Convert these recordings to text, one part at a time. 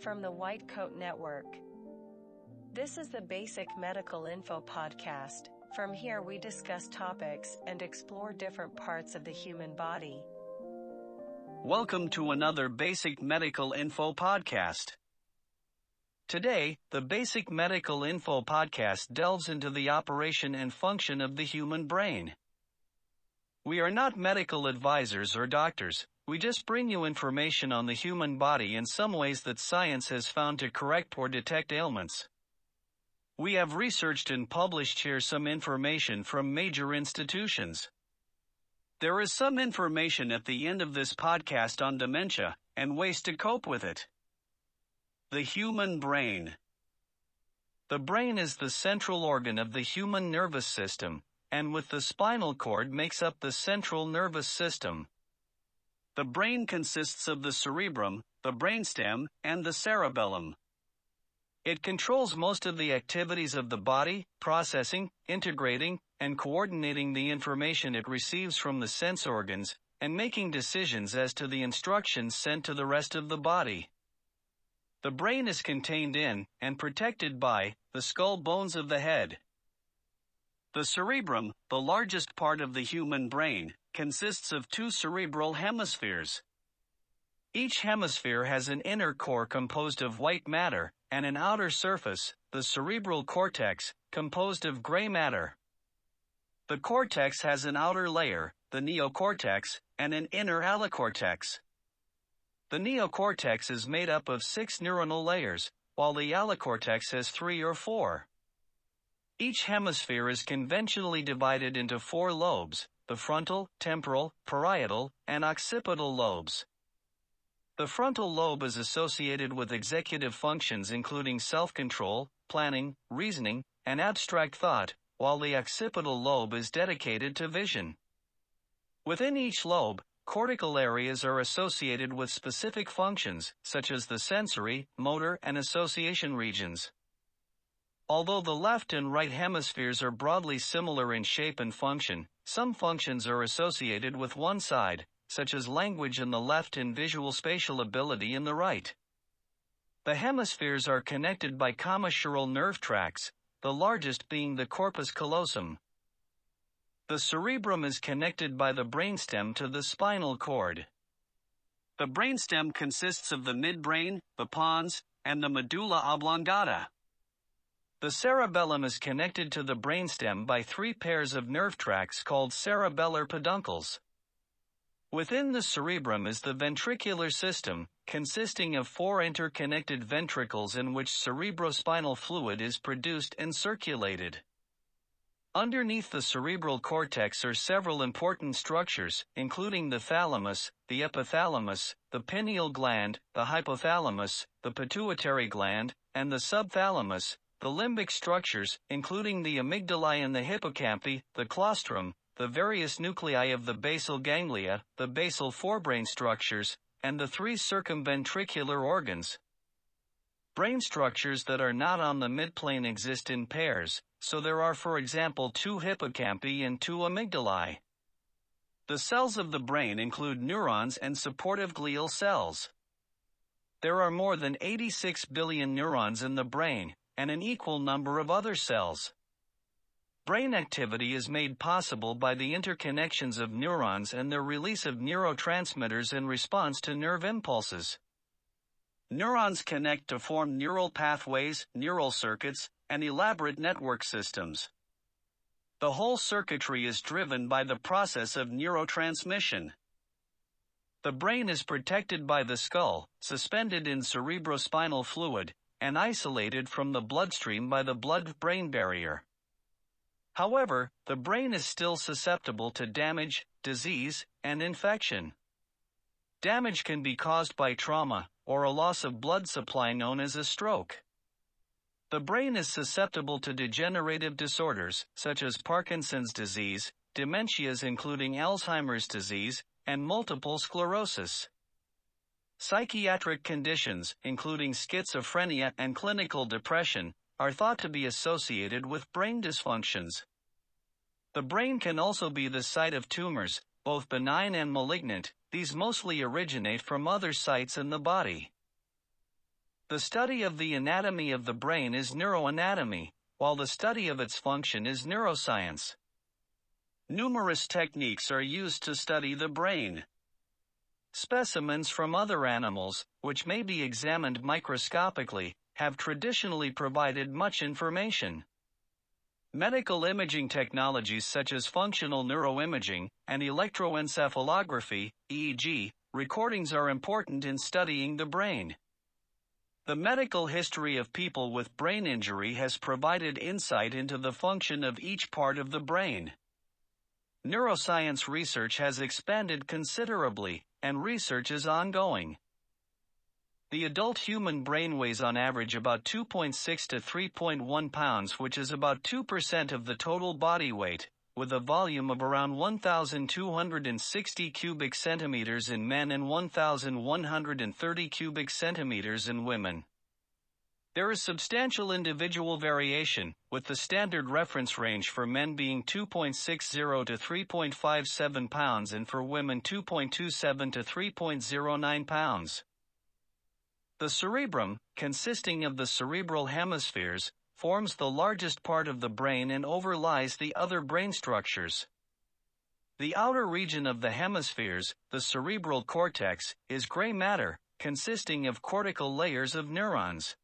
from the White Coat Network. This is the Basic Medical Info Podcast. From here we discuss topics and explore different parts of the human body. Welcome to another Basic Medical Info Podcast. Today, the Basic Medical Info Podcast delves into the operation and function of the human brain. We are not medical advisors or doctors, we just bring you information on the human body and some ways that science has found to correct or detect ailments. We have researched and published here some information from major institutions. There is some information at the end of this podcast on dementia and ways to cope with it. The human brain. The brain is the central organ of the human nervous system, and with the spinal cord makes up the central nervous system. The brain consists of the cerebrum, the brainstem, and the cerebellum. It controls most of the activities of the body, processing, integrating, and coordinating the information it receives from the sense organs, and making decisions as to the instructions sent to the rest of the body. The brain is contained in, and protected by, the skull bones of the head. The cerebrum, the largest part of the human brain, consists of two cerebral hemispheres. Each hemisphere has an inner core composed of white matter, and an outer surface, the cerebral cortex, composed of gray matter. The cortex has an outer layer, the neocortex, and an inner allocortex. The neocortex is made up of 6 neuronal layers, while the allocortex has 3 or 4. Each hemisphere is conventionally divided into 4 lobes, the frontal, temporal, parietal, and occipital lobes. The frontal lobe is associated with executive functions including self-control, planning, reasoning, and abstract thought, while the occipital lobe is dedicated to vision. Within each lobe, cortical areas are associated with specific functions, such as the sensory, motor, and association regions. Although the left and right hemispheres are broadly similar in shape and function, some functions are associated with one side, such as language in the left and visual spatial ability in the right. The hemispheres are connected by commissural nerve tracts, the largest being the corpus callosum. The cerebrum is connected by the brainstem to the spinal cord. The brainstem consists of the midbrain, the pons, and the medulla oblongata. The cerebellum is connected to the brainstem by 3 pairs of nerve tracts called cerebellar peduncles. Within the cerebrum is the ventricular system, consisting of 4 interconnected ventricles in which cerebrospinal fluid is produced and circulated. Underneath the cerebral cortex are several important structures, including the thalamus, the epithalamus, the pineal gland, the hypothalamus, the pituitary gland, and the subthalamus. The limbic structures, including the amygdalae and the hippocampi, the claustrum, the various nuclei of the basal ganglia, the basal forebrain structures, and the 3 circumventricular organs. Brain structures that are not on the midplane exist in pairs, so there are, for example, 2 hippocampi and 2 amygdalae. The cells of the brain include neurons and supportive glial cells. There are more than 86 billion neurons in the brain, and an equal number of other cells. Brain activity is made possible by the interconnections of neurons and their release of neurotransmitters in response to nerve impulses. Neurons connect to form neural pathways, neural circuits, and elaborate network systems. The whole circuitry is driven by the process of neurotransmission. The brain is protected by the skull, suspended in cerebrospinal fluid, and isolated from the bloodstream by the blood-brain barrier. However, the brain is still susceptible to damage, disease, and infection. Damage can be caused by trauma, or a loss of blood supply known as a stroke. The brain is susceptible to degenerative disorders, such as Parkinson's disease, dementias including Alzheimer's disease, and multiple sclerosis. Psychiatric conditions, including schizophrenia and clinical depression, are thought to be associated with brain dysfunctions. The brain can also be the site of tumors, both benign and malignant. These mostly originate from other sites in the body. The study of the anatomy of the brain is neuroanatomy, while the study of its function is neuroscience. Numerous techniques are used to study the brain. Specimens from other animals, which may be examined microscopically, have traditionally provided much information. Medical imaging technologies such as functional neuroimaging and electroencephalography, EEG, recordings are important in studying the brain. The medical history of people with brain injury has provided insight into the function of each part of the brain. Neuroscience research has expanded considerably, and research is ongoing. The adult human brain weighs on average about 2.6 to 3.1 pounds, which is about 2% of the total body weight, with a volume of around 1,260 cubic centimeters in men and 1,130 cubic centimeters in women. There is substantial individual variation, with the standard reference range for men being 2.60 to 3.57 pounds and for women 2.27 to 3.09 pounds. The cerebrum, consisting of the cerebral hemispheres, forms the largest part of the brain and overlies the other brain structures. The outer region of the hemispheres, the cerebral cortex, is gray matter, consisting of cortical layers of neurons.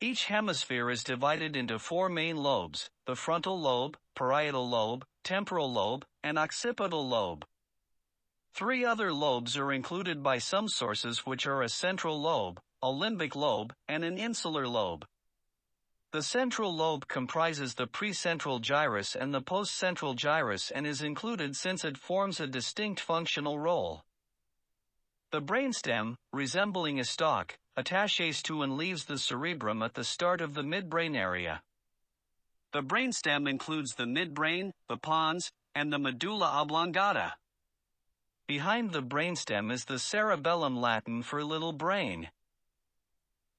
Each hemisphere is divided into four main lobes: the frontal lobe, parietal lobe, temporal lobe, and occipital lobe. Three other lobes are included by some sources, which are a central lobe, a limbic lobe, and an insular lobe. The central lobe comprises the precentral gyrus and the postcentral gyrus and is included since it forms a distinct functional role. The brainstem, resembling a stalk, attaches to and leaves the cerebrum at the start of the midbrain area. The brainstem includes the midbrain, the pons, and the medulla oblongata. Behind the brainstem is the cerebellum, Latin for little brain.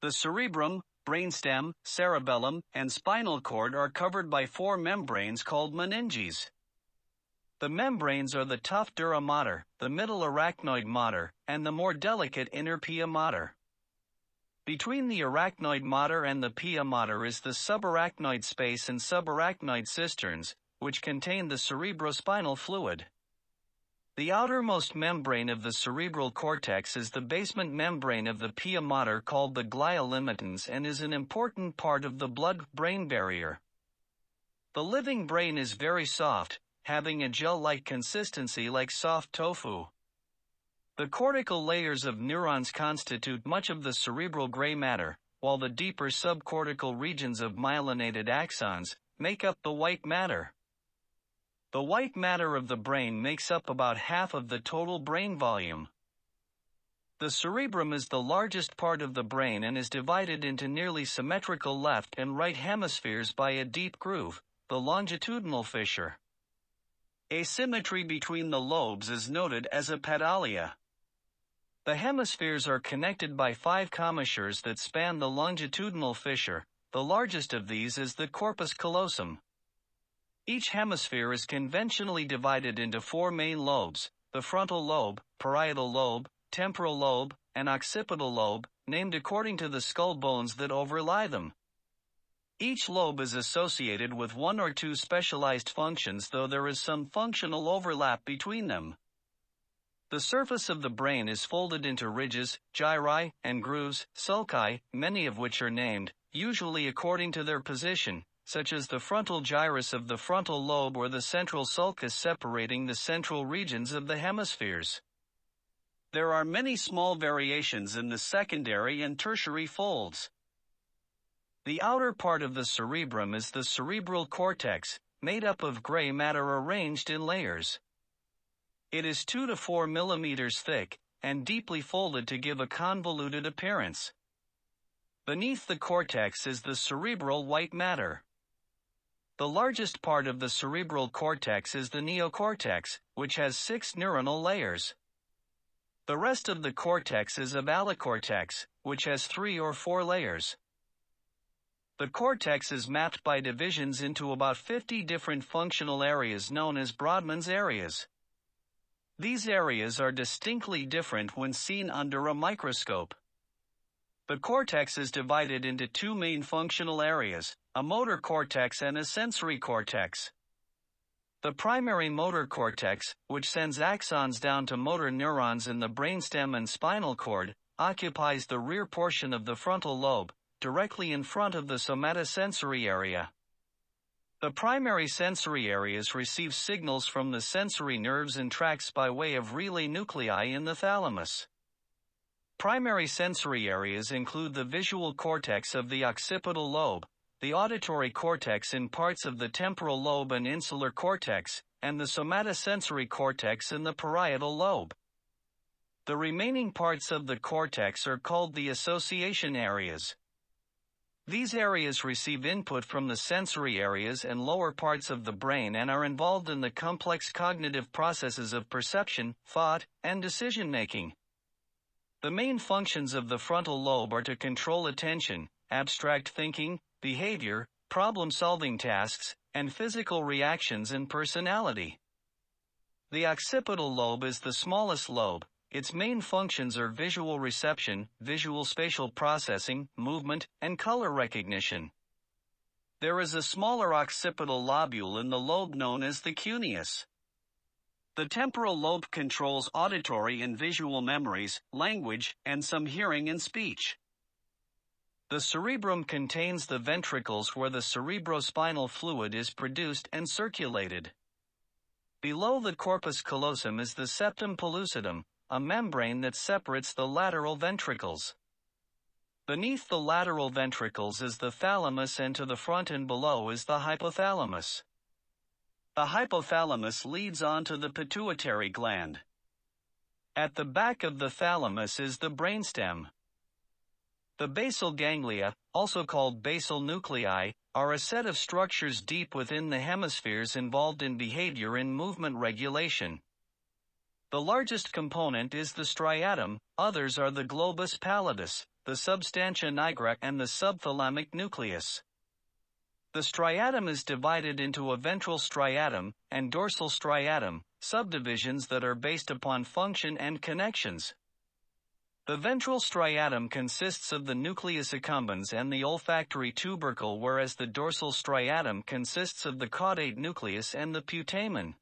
The cerebrum, brainstem, cerebellum, and spinal cord are covered by four membranes called meninges. The membranes are the tough dura mater, the middle arachnoid mater, and the more delicate inner pia mater. Between the arachnoid mater and the pia mater is the subarachnoid space and subarachnoid cisterns, which contain the cerebrospinal fluid. The outermost membrane of the cerebral cortex is the basement membrane of the pia mater called the glia limitans and is an important part of the blood-brain barrier. The living brain is very soft, having a gel-like consistency like soft tofu. The cortical layers of neurons constitute much of the cerebral gray matter, while the deeper subcortical regions of myelinated axons make up the white matter. The white matter of the brain makes up about half of the total brain volume. The cerebrum is the largest part of the brain and is divided into nearly symmetrical left and right hemispheres by a deep groove, the longitudinal fissure. Asymmetry between the lobes is noted as a pedalia. The hemispheres are connected by five commissures that span the longitudinal fissure. The largest of these is the corpus callosum. Each hemisphere is conventionally divided into four main lobes: the frontal lobe, parietal lobe, temporal lobe, and occipital lobe, named according to the skull bones that overlie them. Each lobe is associated with one or two specialized functions, though there is some functional overlap between them. The surface of the brain is folded into ridges, gyri, and grooves, sulci, many of which are named, usually according to their position, such as the frontal gyrus of the frontal lobe or the central sulcus separating the central regions of the hemispheres. There are many small variations in the secondary and tertiary folds. The outer part of the cerebrum is the cerebral cortex, made up of gray matter arranged in layers. It is 2 to 4 millimeters thick, and deeply folded to give a convoluted appearance. Beneath the cortex is the cerebral white matter. The largest part of the cerebral cortex is the neocortex, which has 6 neuronal layers. The rest of the cortex is of allocortex, which has 3 or 4 layers. The cortex is mapped by divisions into about 50 different functional areas known as Brodmann's areas. These areas are distinctly different when seen under a microscope. The cortex is divided into two main functional areas, a motor cortex and a sensory cortex. The primary motor cortex, which sends axons down to motor neurons in the brainstem and spinal cord, occupies the rear portion of the frontal lobe, directly in front of the somatosensory area. The primary sensory areas receive signals from the sensory nerves and tracts by way of relay nuclei in the thalamus. Primary sensory areas include the visual cortex of the occipital lobe, the auditory cortex in parts of the temporal lobe and insular cortex, and the somatosensory cortex in the parietal lobe. The remaining parts of the cortex are called the association areas. These areas receive input from the sensory areas and lower parts of the brain and are involved in the complex cognitive processes of perception, thought, and decision-making. The main functions of the frontal lobe are to control attention, abstract thinking, behavior, problem-solving tasks, and physical reactions and personality. The occipital lobe is the smallest lobe. Its main functions are visual reception, visual spatial processing, movement, and color recognition. There is a smaller occipital lobule in the lobe known as the cuneus. The temporal lobe controls auditory and visual memories, language, and some hearing and speech. The cerebrum contains the ventricles where the cerebrospinal fluid is produced and circulated. Below the corpus callosum is the septum pellucidum, a membrane that separates the lateral ventricles. Beneath the lateral ventricles is the thalamus, and to the front and below is the hypothalamus. The hypothalamus leads onto the pituitary gland. At the back of the thalamus is the brainstem. The basal ganglia, also called basal nuclei, are a set of structures deep within the hemispheres involved in behavior and movement regulation. The largest component is the striatum, others are the globus pallidus, the substantia nigra, and the subthalamic nucleus. The striatum is divided into a ventral striatum and dorsal striatum, subdivisions that are based upon function and connections. The ventral striatum consists of the nucleus accumbens and the olfactory tubercle, whereas the dorsal striatum consists of the caudate nucleus and the putamen.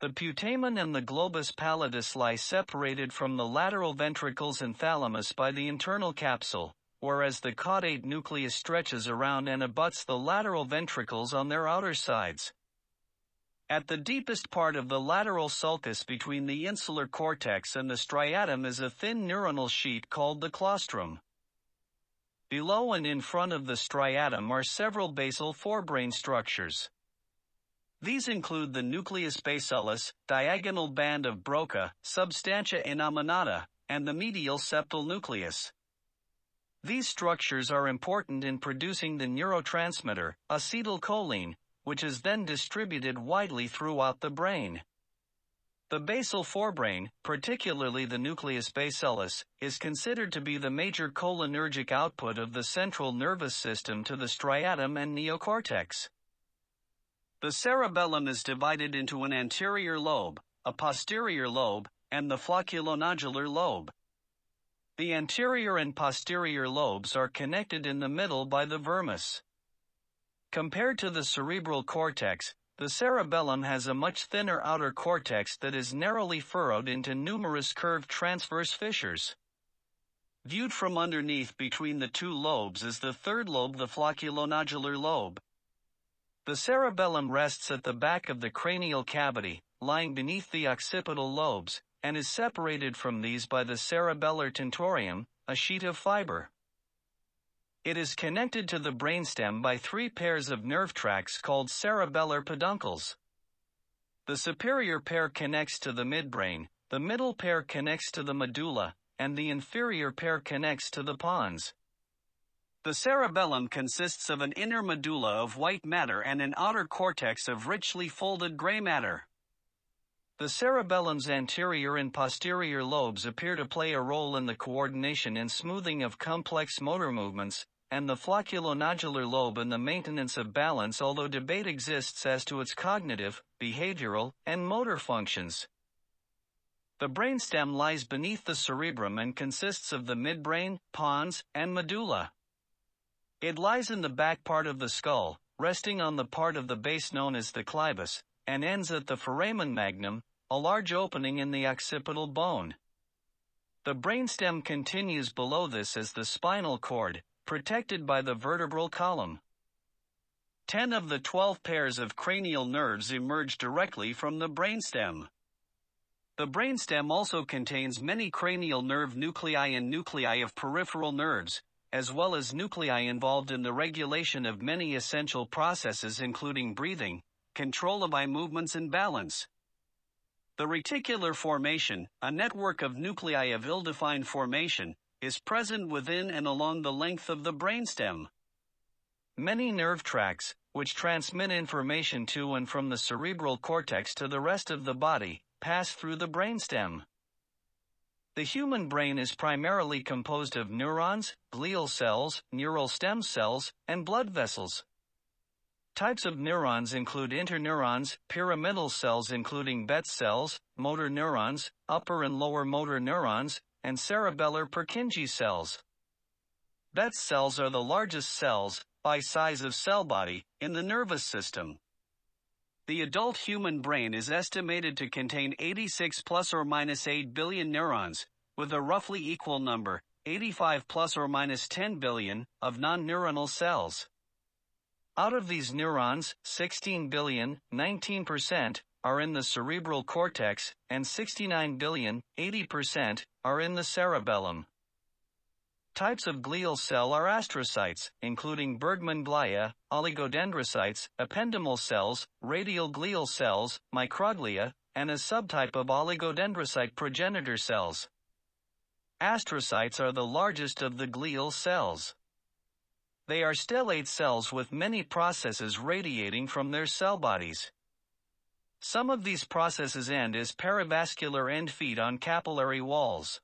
The putamen and the globus pallidus lie separated from the lateral ventricles and thalamus by the internal capsule, whereas the caudate nucleus stretches around and abuts the lateral ventricles on their outer sides. At the deepest part of the lateral sulcus between the insular cortex and the striatum is a thin neuronal sheet called the claustrum. Below and in front of the striatum are several basal forebrain structures. These include the nucleus basalis, diagonal band of Broca, substantia innominata, and the medial septal nucleus. These structures are important in producing the neurotransmitter, acetylcholine, which is then distributed widely throughout the brain. The basal forebrain, particularly the nucleus basalis, is considered to be the major cholinergic output of the central nervous system to the striatum and neocortex. The cerebellum is divided into an anterior lobe, a posterior lobe, and the flocculonodular lobe. The anterior and posterior lobes are connected in the middle by the vermis. Compared to the cerebral cortex, the cerebellum has a much thinner outer cortex that is narrowly furrowed into numerous curved transverse fissures. Viewed from underneath between the two lobes is the third lobe, the flocculonodular lobe. The cerebellum rests at the back of the cranial cavity, lying beneath the occipital lobes, and is separated from these by the cerebellar tentorium, a sheet of fiber. It is connected to the brainstem by three pairs of nerve tracts called cerebellar peduncles. The superior pair connects to the midbrain, the middle pair connects to the medulla, and the inferior pair connects to the pons. The cerebellum consists of an inner medulla of white matter and an outer cortex of richly folded gray matter. The cerebellum's anterior and posterior lobes appear to play a role in the coordination and smoothing of complex motor movements, and the flocculonodular lobe in the maintenance of balance, although debate exists as to its cognitive, behavioral, and motor functions. The brainstem lies beneath the cerebrum and consists of the midbrain, pons, and medulla. It lies in the back part of the skull, resting on the part of the base known as the clivus, and ends at the foramen magnum, a large opening in the occipital bone. The brainstem continues below this as the spinal cord, protected by the vertebral column. 10 of the 12 pairs of cranial nerves emerge directly from the brainstem. The brainstem also contains many cranial nerve nuclei and nuclei of peripheral nerves, as well as nuclei involved in the regulation of many essential processes including breathing, control of eye movements and balance. The reticular formation, a network of nuclei of ill-defined formation, is present within and along the length of the brainstem. Many nerve tracts, which transmit information to and from the cerebral cortex to the rest of the body, pass through the brainstem. The human brain is primarily composed of neurons, glial cells, neural stem cells, and blood vessels. Types of neurons include interneurons, pyramidal cells including Betz cells, motor neurons, upper and lower motor neurons, and cerebellar Purkinje cells. Betz cells are the largest cells, by size of cell body, in the nervous system. The adult human brain is estimated to contain 86 plus or minus 8 billion neurons, with a roughly equal number, 85 plus or minus 10 billion, of non-neuronal cells. Out of these neurons, 16 billion, 19%, are in the cerebral cortex, and 69 billion, 80%, are in the cerebellum. Types of glial cell are astrocytes, including Bergmann glia, oligodendrocytes, ependymal cells, radial glial cells, microglia, and a subtype of oligodendrocyte progenitor cells. Astrocytes are the largest of the glial cells. They are stellate cells with many processes radiating from their cell bodies. Some of these processes end as perivascular end feet on capillary walls.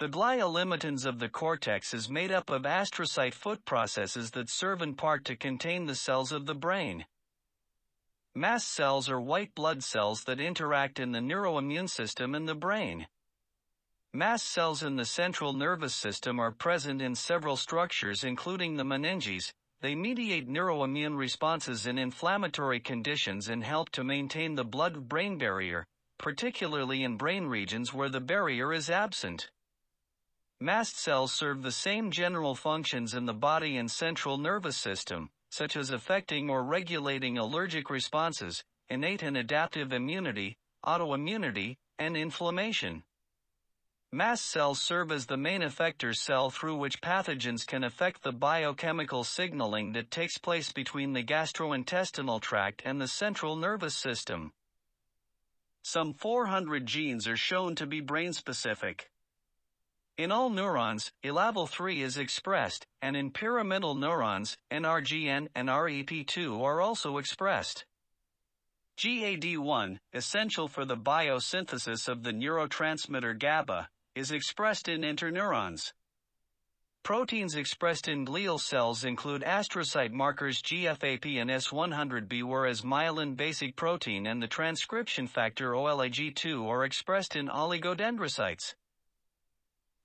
The glial limitans of the cortex is made up of astrocyte foot processes that serve in part to contain the cells of the brain. Mast cells are white blood cells that interact in the neuroimmune system in the brain. Mast cells in the central nervous system are present in several structures including the meninges. They mediate neuroimmune responses in inflammatory conditions and help to maintain the blood-brain barrier, particularly in brain regions where the barrier is absent. Mast cells serve the same general functions in the body and central nervous system, such as affecting or regulating allergic responses, innate and adaptive immunity, autoimmunity, and inflammation. Mast cells serve as the main effector cell through which pathogens can affect the biochemical signaling that takes place between the gastrointestinal tract and the central nervous system. Some 400 genes are shown to be brain-specific. In all neurons, ELAVL3 is expressed, and in pyramidal neurons, NRGN and REP2 are also expressed. GAD1, essential for the biosynthesis of the neurotransmitter GABA, is expressed in interneurons. Proteins expressed in glial cells include astrocyte markers GFAP and S100B, whereas myelin basic protein and the transcription factor OLIG2 are expressed in oligodendrocytes.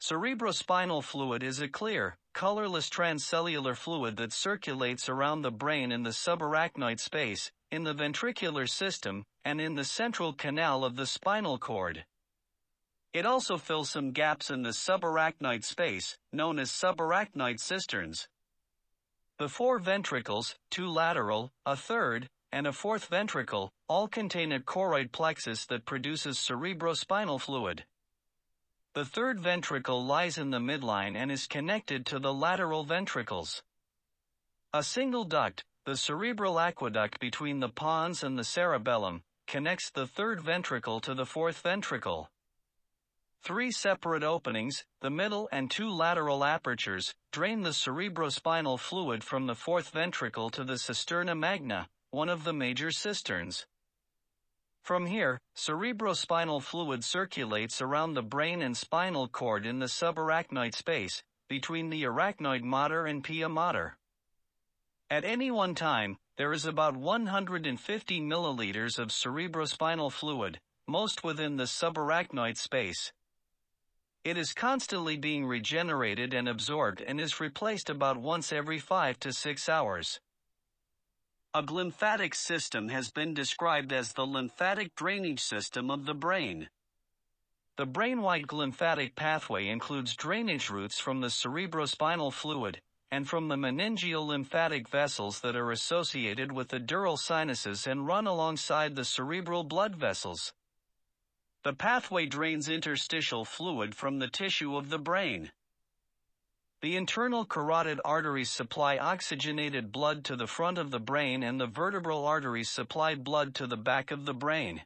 Cerebrospinal fluid is a clear, colorless transcellular fluid that circulates around the brain in the subarachnoid space, in the ventricular system, and in the central canal of the spinal cord. It also fills some gaps in the subarachnoid space, known as subarachnoid cisterns. The four ventricles, two lateral, a third, and a fourth ventricle, all contain a choroid plexus that produces cerebrospinal fluid. The third ventricle lies in the midline and is connected to the lateral ventricles. A single duct, the cerebral aqueduct between the pons and the cerebellum, connects the third ventricle to the fourth ventricle. Three separate openings, the middle and two lateral apertures, drain the cerebrospinal fluid from the fourth ventricle to the cisterna magna, one of the major cisterns. From here, cerebrospinal fluid circulates around the brain and spinal cord in the subarachnoid space, between the arachnoid mater and pia mater. At any one time, there is about 150 milliliters of cerebrospinal fluid, most within the subarachnoid space. It is constantly being regenerated and absorbed and is replaced about once every 5 to 6 hours. A glymphatic system has been described as the lymphatic drainage system of the brain. The brain-wide glymphatic pathway includes drainage routes from the cerebrospinal fluid and from the meningeal lymphatic vessels that are associated with the dural sinuses and run alongside the cerebral blood vessels. The pathway drains interstitial fluid from the tissue of the brain. The internal carotid arteries supply oxygenated blood to the front of the brain, and the vertebral arteries supply blood to the back of the brain.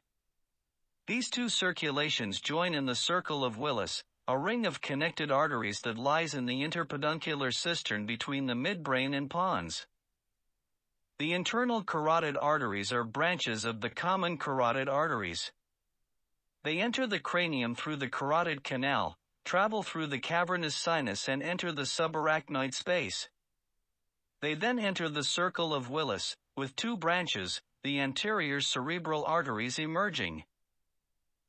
These two circulations join in the circle of Willis, a ring of connected arteries that lies in the interpeduncular cistern between the midbrain and pons. The internal carotid arteries are branches of the common carotid arteries. They enter the cranium through the carotid canal, travel through the cavernous sinus, and enter the subarachnoid space. They then enter the circle of Willis, with two branches, the anterior cerebral arteries, emerging.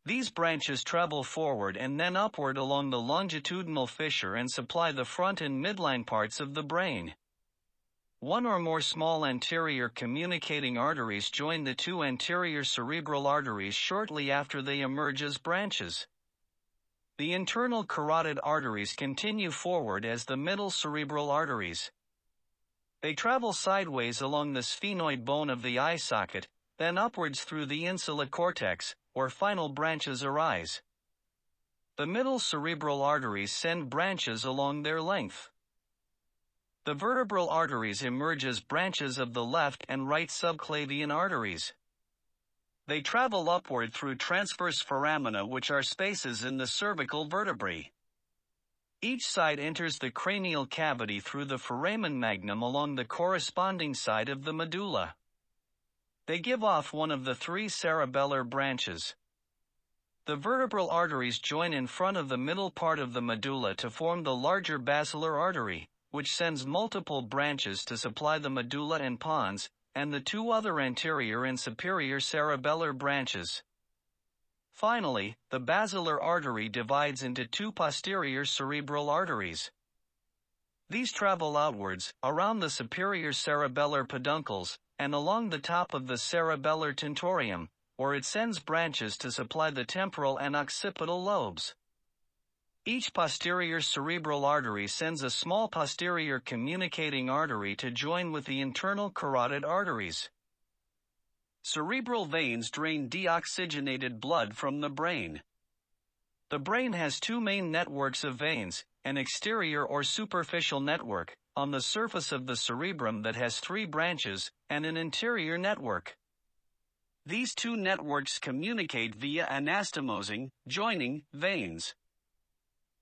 These branches travel forward and then upward along the longitudinal fissure and supply the front and midline parts of the brain. One or more small anterior communicating arteries join the two anterior cerebral arteries shortly after they emerge as branches. The internal carotid arteries continue forward as the middle cerebral arteries. They travel sideways along the sphenoid bone of the eye socket, then upwards through the insula cortex, where final branches arise. The middle cerebral arteries send branches along their length. The vertebral arteries emerge as branches of the left and right subclavian arteries. They travel upward through transverse foramina, which are spaces in the cervical vertebrae. Each side enters the cranial cavity through the foramen magnum along the corresponding side of the medulla. They give off one of the three cerebellar branches. The vertebral arteries join in front of the middle part of the medulla to form the larger basilar artery, which sends multiple branches to supply the medulla and pons, and the two other anterior and superior cerebellar branches. Finally, the basilar artery divides into two posterior cerebral arteries. These travel outwards, around the superior cerebellar peduncles, and along the top of the cerebellar tentorium, where it sends branches to supply the temporal and occipital lobes. Each posterior cerebral artery sends a small posterior communicating artery to join with the internal carotid arteries. Cerebral veins drain deoxygenated blood from the brain. The brain has two main networks of veins, an exterior or superficial network, on the surface of the cerebrum that has three branches, and an interior network. These two networks communicate via anastomosing, joining, veins.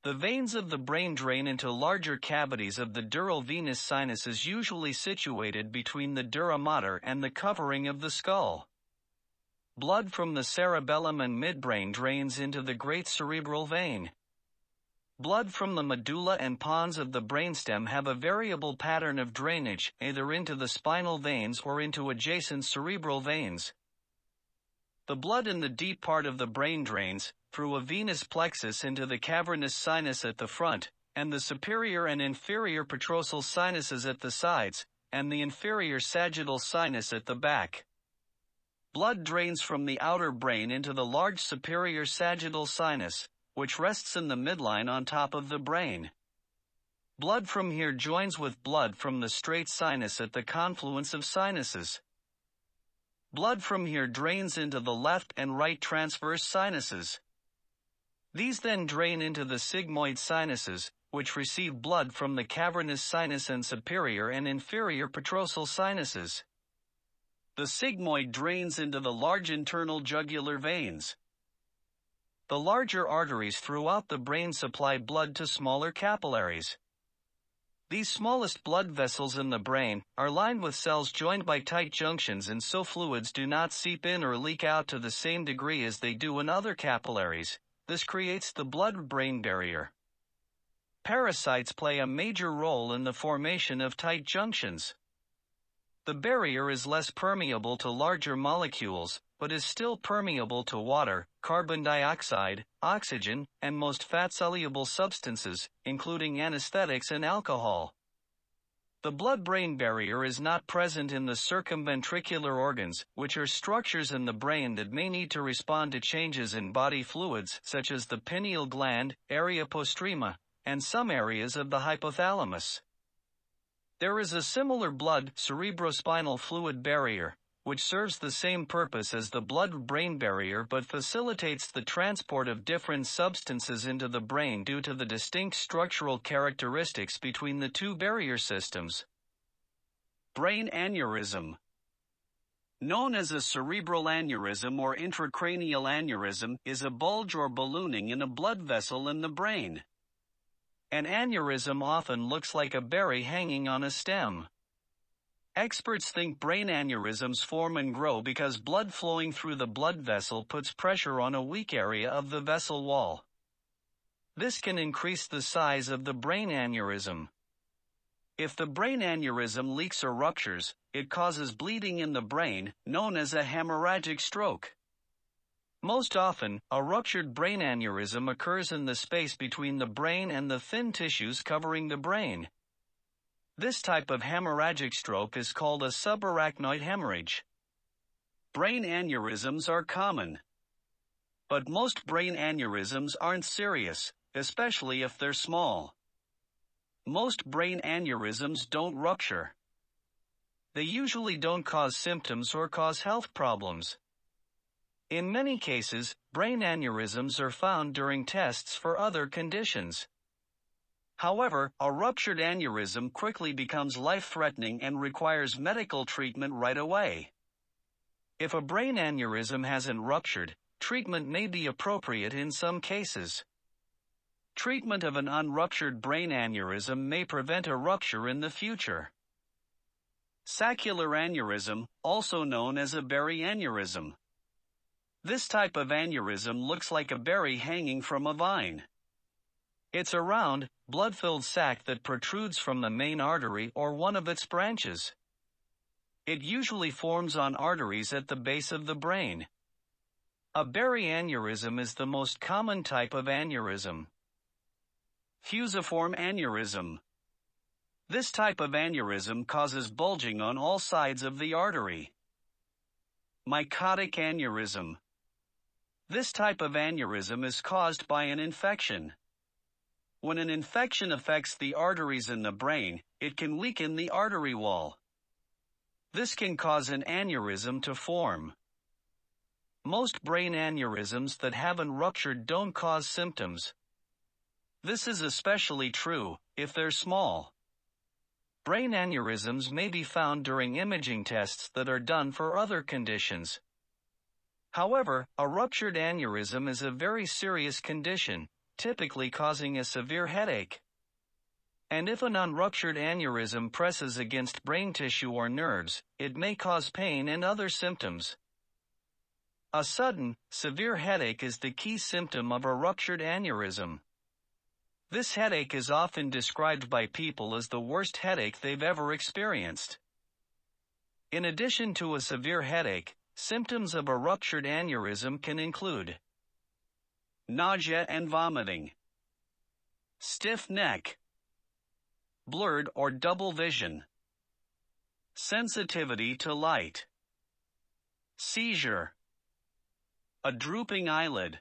The veins of the brain drain into larger cavities of the dural venous sinuses, usually situated between the dura mater and the covering of the skull. Blood from the cerebellum and midbrain drains into the great cerebral vein. Blood from the medulla and pons of the brainstem have a variable pattern of drainage, either into the spinal veins or into adjacent cerebral veins. The blood in the deep part of the brain drains, through a venous plexus, into the cavernous sinus at the front, and the superior and inferior petrosal sinuses at the sides, and the inferior sagittal sinus at the back. Blood drains from the outer brain into the large superior sagittal sinus, which rests in the midline on top of the brain. Blood from here joins with blood from the straight sinus at the confluence of sinuses. Blood from here drains into the left and right transverse sinuses. These then drain into the sigmoid sinuses, which receive blood from the cavernous sinus and superior and inferior petrosal sinuses. The sigmoid drains into the large internal jugular veins. The larger arteries throughout the brain supply blood to smaller capillaries. These smallest blood vessels in the brain are lined with cells joined by tight junctions, and so fluids do not seep in or leak out to the same degree as they do in other capillaries. This creates the blood-brain barrier. Parasites play a major role in the formation of tight junctions. The barrier is less permeable to larger molecules, but is still permeable to water, carbon dioxide, oxygen, and most fat-soluble substances, including anesthetics and alcohol. The blood-brain barrier is not present in the circumventricular organs, which are structures in the brain that may need to respond to changes in body fluids, such as the pineal gland, area postrema, and some areas of the hypothalamus. There is a similar blood-cerebrospinal fluid barrier, which serves the same purpose as the blood-brain barrier but facilitates the transport of different substances into the brain due to the distinct structural characteristics between the two barrier systems. Brain aneurysm. Known as a cerebral aneurysm or intracranial aneurysm, is a bulge or ballooning in a blood vessel in the brain. An aneurysm often looks like a berry hanging on a stem. Experts think brain aneurysms form and grow because blood flowing through the blood vessel puts pressure on a weak area of the vessel wall. This can increase the size of the brain aneurysm. If the brain aneurysm leaks or ruptures, it causes bleeding in the brain, known as a hemorrhagic stroke. Most often, a ruptured brain aneurysm occurs in the space between the brain and the thin tissues covering the brain. This type of hemorrhagic stroke is called a subarachnoid hemorrhage. Brain aneurysms are common, but most brain aneurysms aren't serious, especially if they're small. Most brain aneurysms don't rupture. They usually don't cause symptoms or cause health problems. In many cases, brain aneurysms are found during tests for other conditions. However, a ruptured aneurysm quickly becomes life-threatening and requires medical treatment right away. If a brain aneurysm hasn't ruptured, treatment may be appropriate in some cases. Treatment of an unruptured brain aneurysm may prevent a rupture in the future. Saccular aneurysm, also known as a berry aneurysm. This type of aneurysm looks like a berry hanging from a vine. It's a round, blood-filled sac that protrudes from the main artery or one of its branches. It usually forms on arteries at the base of the brain. A berry aneurysm is the most common type of aneurysm. Fusiform aneurysm. This type of aneurysm causes bulging on all sides of the artery. Mycotic aneurysm. This type of aneurysm is caused by an infection. When an infection affects the arteries in the brain, it can weaken the artery wall. This can cause an aneurysm to form. Most brain aneurysms that haven't ruptured don't cause symptoms. This is especially true if they're small. Brain aneurysms may be found during imaging tests that are done for other conditions. However, a ruptured aneurysm is a very serious condition, typically causing a severe headache. And if an unruptured aneurysm presses against brain tissue or nerves, it may cause pain and other symptoms. A sudden, severe headache is the key symptom of a ruptured aneurysm. This headache is often described by people as the worst headache they've ever experienced. In addition to a severe headache, symptoms of a ruptured aneurysm can include nausea and vomiting, stiff neck, blurred or double vision, sensitivity to light, seizure, a drooping eyelid,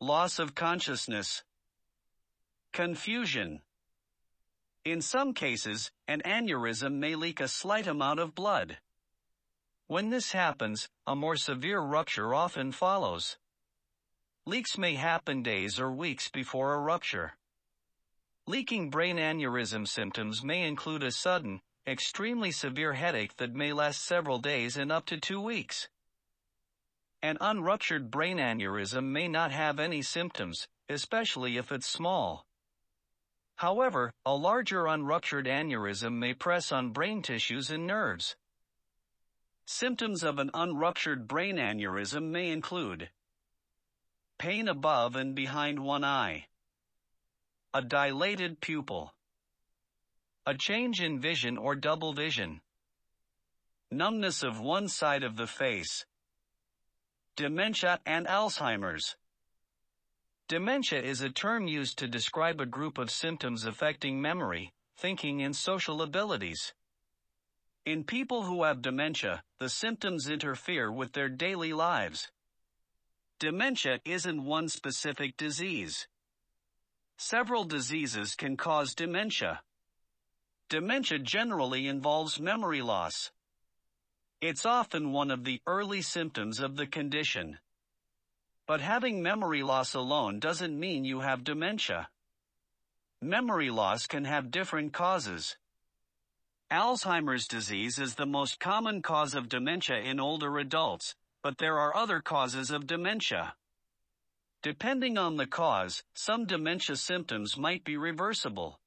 loss of consciousness, confusion. In some cases, an aneurysm may leak a slight amount of blood. When this happens, a more severe rupture often follows. Leaks may happen days or weeks before a rupture. Leaking brain aneurysm symptoms may include a sudden, extremely severe headache that may last several days and up to 2 weeks. An unruptured brain aneurysm may not have any symptoms, especially if it's small. However, a larger unruptured aneurysm may press on brain tissues and nerves. Symptoms of an unruptured brain aneurysm may include pain above and behind one eye, a dilated pupil, a change in vision or double vision, numbness of one side of the face, Dementia and Alzheimer's. Dementia is a term used to describe a group of symptoms affecting memory, thinking, and social abilities. In people who have dementia, the symptoms interfere with their daily lives. Dementia isn't one specific disease. Several diseases can cause dementia. Dementia generally involves memory loss. It's often one of the early symptoms of the condition. But having memory loss alone doesn't mean you have dementia. Memory loss can have different causes. Alzheimer's disease is the most common cause of dementia in older adults, but there are other causes of dementia. Depending on the cause, some dementia symptoms might be reversible.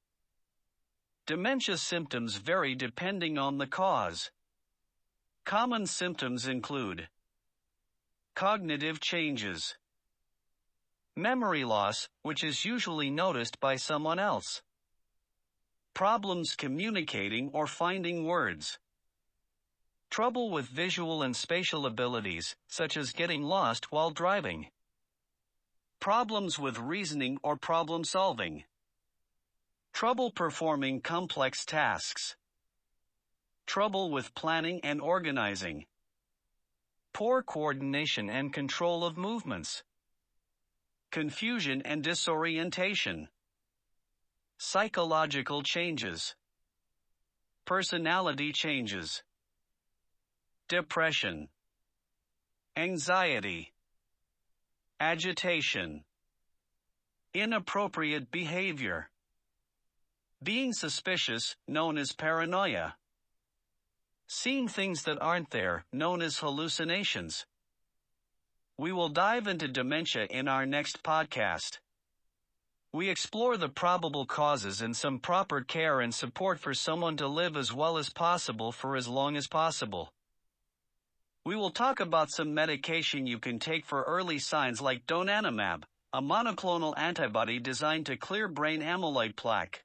Dementia symptoms vary depending on the cause. Common symptoms include cognitive changes, memory loss, which is usually noticed by someone else, problems communicating or finding words, trouble with visual and spatial abilities, such as getting lost while driving, problems with reasoning or problem solving, trouble performing complex tasks, trouble with planning and organizing, poor coordination and control of movements, confusion and disorientation, psychological changes, personality changes, depression, anxiety, agitation, inappropriate behavior, being suspicious, known as paranoia, seeing things that aren't there, known as hallucinations. We will dive into dementia in our next podcast. We explore the probable causes and some proper care and support for someone to live as well as possible for as long as possible. We will talk about some medication you can take for early signs like donanemab, a monoclonal antibody designed to clear brain amyloid plaque.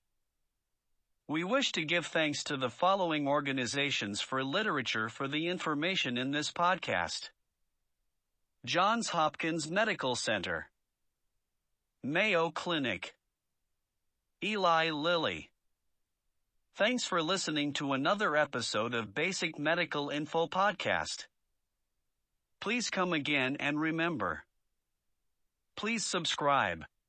We wish to give thanks to the following organizations for literature for the information in this podcast: Johns Hopkins Medical Center, Mayo Clinic, Eli Lilly. Thanks for listening to another episode of Basic Medical Info Podcast. Please come again and remember, please subscribe.